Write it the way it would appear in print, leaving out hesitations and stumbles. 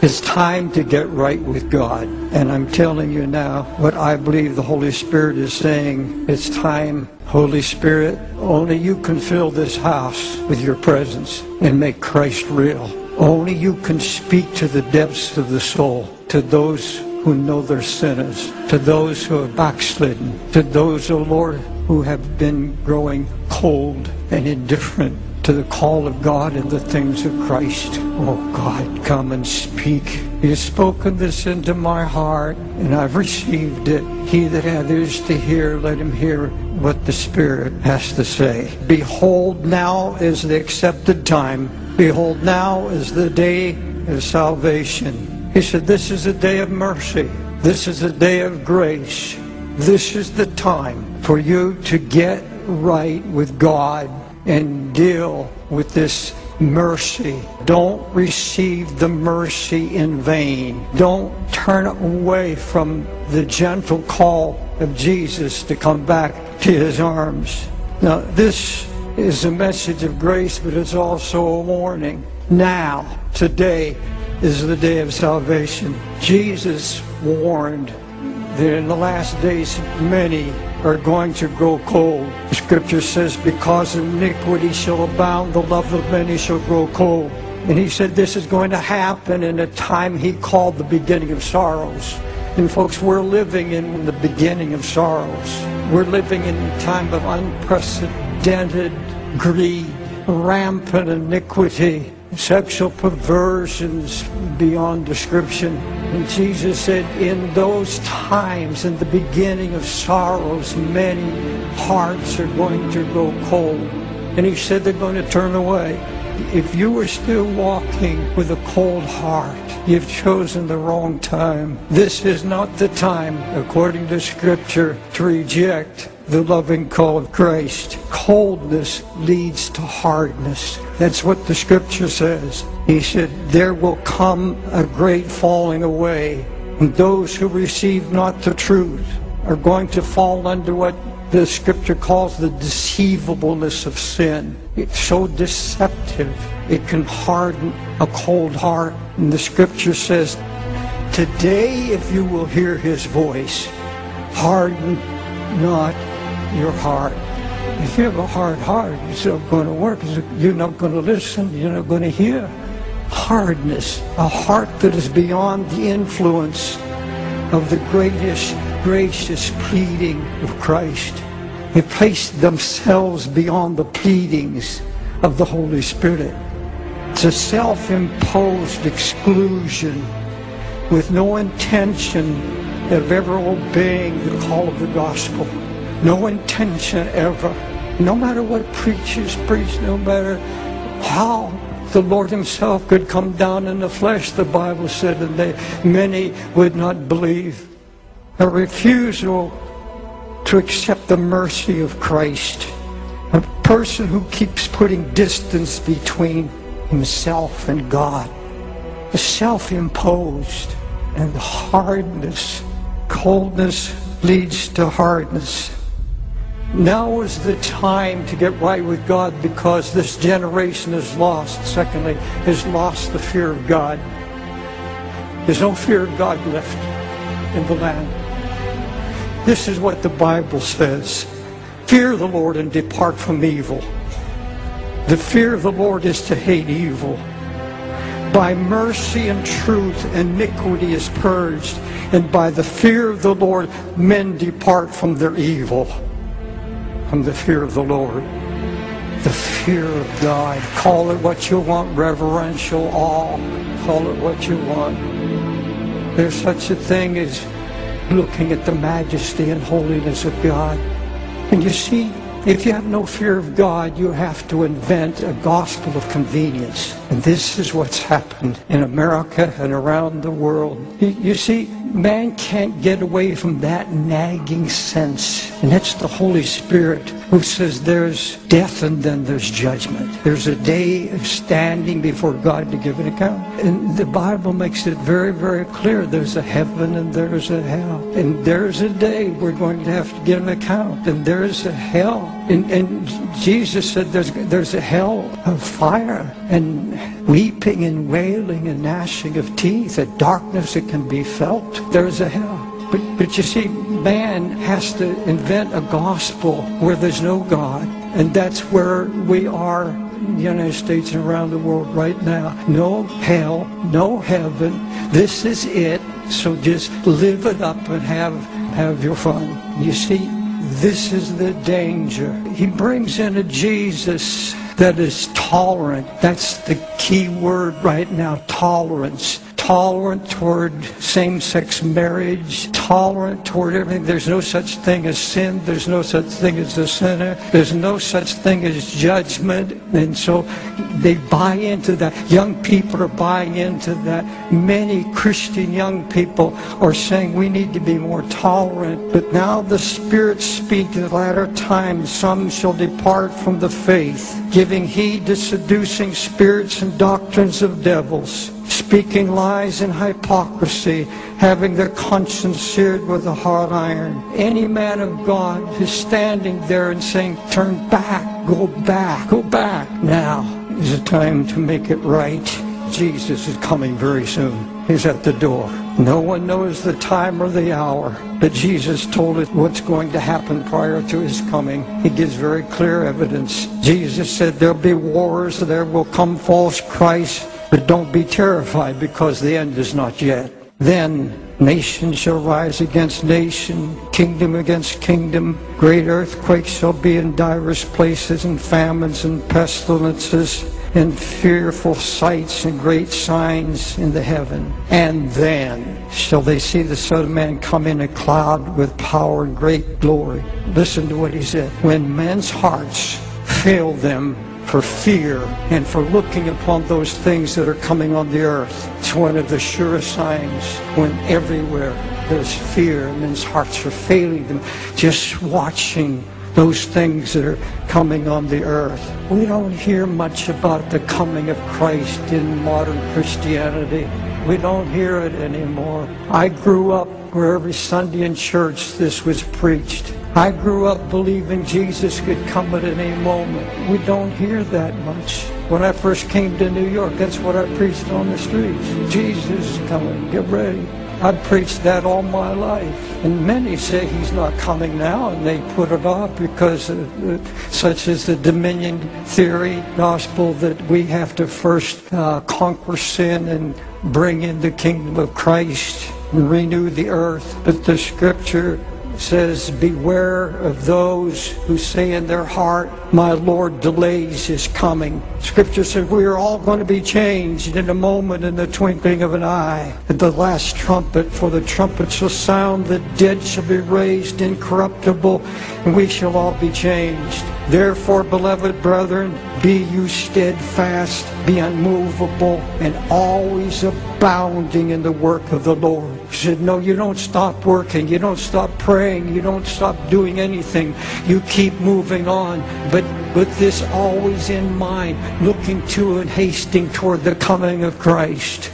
It's time to get right with God. And I'm telling you now what I believe the Holy Spirit is saying. It's time, Holy Spirit, only you can fill this house with your presence and make Christ real. Only you can speak to the depths of the soul, to those who know they're sinners, to those who have backslidden, to those, O Lord, who have been growing cold and indifferent to the call of God and the things of Christ. Oh God, come and speak. He has spoken this into my heart, and I've received it. He that hath ears to hear, let him hear what the Spirit has to say. Behold, now is the accepted time. Behold, now is the day of salvation. He said, this is a day of mercy. This is a day of grace. This is the time for you to get right with God and deal with this mercy. Don't receive the mercy in vain. Don't turn away from the gentle call of Jesus to come back to his arms. Now, this is a message of grace, but it's also a warning. Now, today is the day of salvation. Jesus warned that in the last days many are going to grow cold. The scripture says, because iniquity shall abound, the love of many shall grow cold. And he said this is going to happen in a time he called the beginning of sorrows. And folks, we're living in the beginning of sorrows. We're living in a time of unprecedented greed, rampant iniquity, sexual perversions beyond description. And Jesus said, in those times, in the beginning of sorrows, many hearts are going to grow cold. And he said they're going to turn away. If you were still walking with a cold heart, you've chosen the wrong time. This is not the time, according to Scripture, to reject the loving call of Christ. Coldness leads to hardness. That's what the Scripture says. He said, there will come a great falling away. And those who receive not the truth are going to fall under what the Scripture calls the deceivableness of sin. It's so deceptive. It can harden a cold heart. And the Scripture says, today if you will hear his voice, harden not your heart. If you have a hard heart, it's not going to work. You're not going to listen. You're not going to hear. Hardness, a heart that is beyond the influence of the greatest, gracious pleading of Christ. They placed themselves beyond the pleadings of the Holy Spirit. It's a self-imposed exclusion with no intention of ever obeying the call of the gospel. No intention ever. No matter what preachers preach, no matter how the Lord himself could come down in the flesh, the Bible said, and many would not believe. A refusal to accept the mercy of Christ. A person who keeps putting distance between himself and God. The self-imposed and hardness. Coldness leads to hardness. Now is the time to get right with God, because this generation is lost. Secondly, has lost the fear of God. There's no fear of God left in the land. This is what the Bible says. Fear the Lord and depart from evil. The fear of the Lord is to hate evil. By mercy and truth iniquity is purged, and by the fear of the Lord men depart from their evil. From the fear of the Lord. The fear of God. Call it what you want, reverential awe. Call it what you want. There's such a thing as looking at the majesty and holiness of God. And you see, if you have no fear of God, you have to invent a gospel of convenience. And this is what's happened in America and around the world. You see, man can't get away from that nagging sense. And that's the Holy Spirit who says there's death and then there's judgment. There's a day of standing before God to give an account. And the Bible makes it very, very clear there's a heaven and there's a hell. And there's a day we're going to have to give an account. And there's a hell. And Jesus said there's a hell of fire and weeping and wailing and gnashing of teeth, a darkness that can be felt. There's a hell. But you see, man has to invent a gospel where there's no God. And that's where we are in the United States and around the world right now. No hell, no heaven. This is it. So just live it up and have your fun. You see, this is the danger. He brings in a Jesus that is tolerant. That's the key word right now, tolerance. Tolerant toward same-sex marriage, tolerant toward everything. There's no such thing as sin. There's no such thing as the sinner. There's no such thing as judgment. And so they buy into that. Young people are buying into that. Many Christian young people are saying we need to be more tolerant. But now the Spirit speaks in the latter time, some shall depart from the faith, giving heed to seducing spirits and doctrines of devils, speaking lies and hypocrisy, having their conscience seared with a hot iron. Any man of God is standing there and saying, turn back, go back, go back. Now is the time to make it right. Jesus is coming very soon. He's at the door. No one knows the time or the hour, but Jesus told us what's going to happen prior to his coming. He gives very clear evidence. Jesus said there'll be wars, there will come false Christs, but don't be terrified because the end is not yet. Then nation shall rise against nation, kingdom against kingdom. Great earthquakes shall be in divers places, and famines and pestilences, and fearful sights and great signs in the heaven. And then shall they see the Son of Man come in a cloud with power and great glory. Listen to what he said. When men's hearts fail them for fear and for looking upon those things that are coming on the earth, it's one of the surest signs when everywhere there's fear and men's hearts are failing them, just watching those things that are coming on the earth. We don't hear much about the coming of Christ in modern Christianity. We don't hear it anymore. I grew up where every Sunday in church this was preached. I grew up believing Jesus could come at any moment. We don't hear that much. When I first came to New York, that's what I preached on the streets. Jesus is coming, get ready. I preached that all my life. And many say he's not coming now, and they put it off because such is the dominion theory gospel that we have to first conquer sin and bring in the kingdom of Christ and renew the earth. But the scripture says, beware of those who say in their heart, my Lord delays his coming. Scripture says we are all going to be changed in a moment, in the twinkling of an eye, at the last trumpet. For the trumpet shall sound, the dead shall be raised incorruptible, and we shall all be changed. Therefore, beloved brethren, be you steadfast, be unmovable, and always abounding in the work of the Lord. He said, no, you don't stop working, you don't stop praying, you don't stop doing anything. You keep moving on, but with this always in mind, looking to and hasting toward the coming of Christ.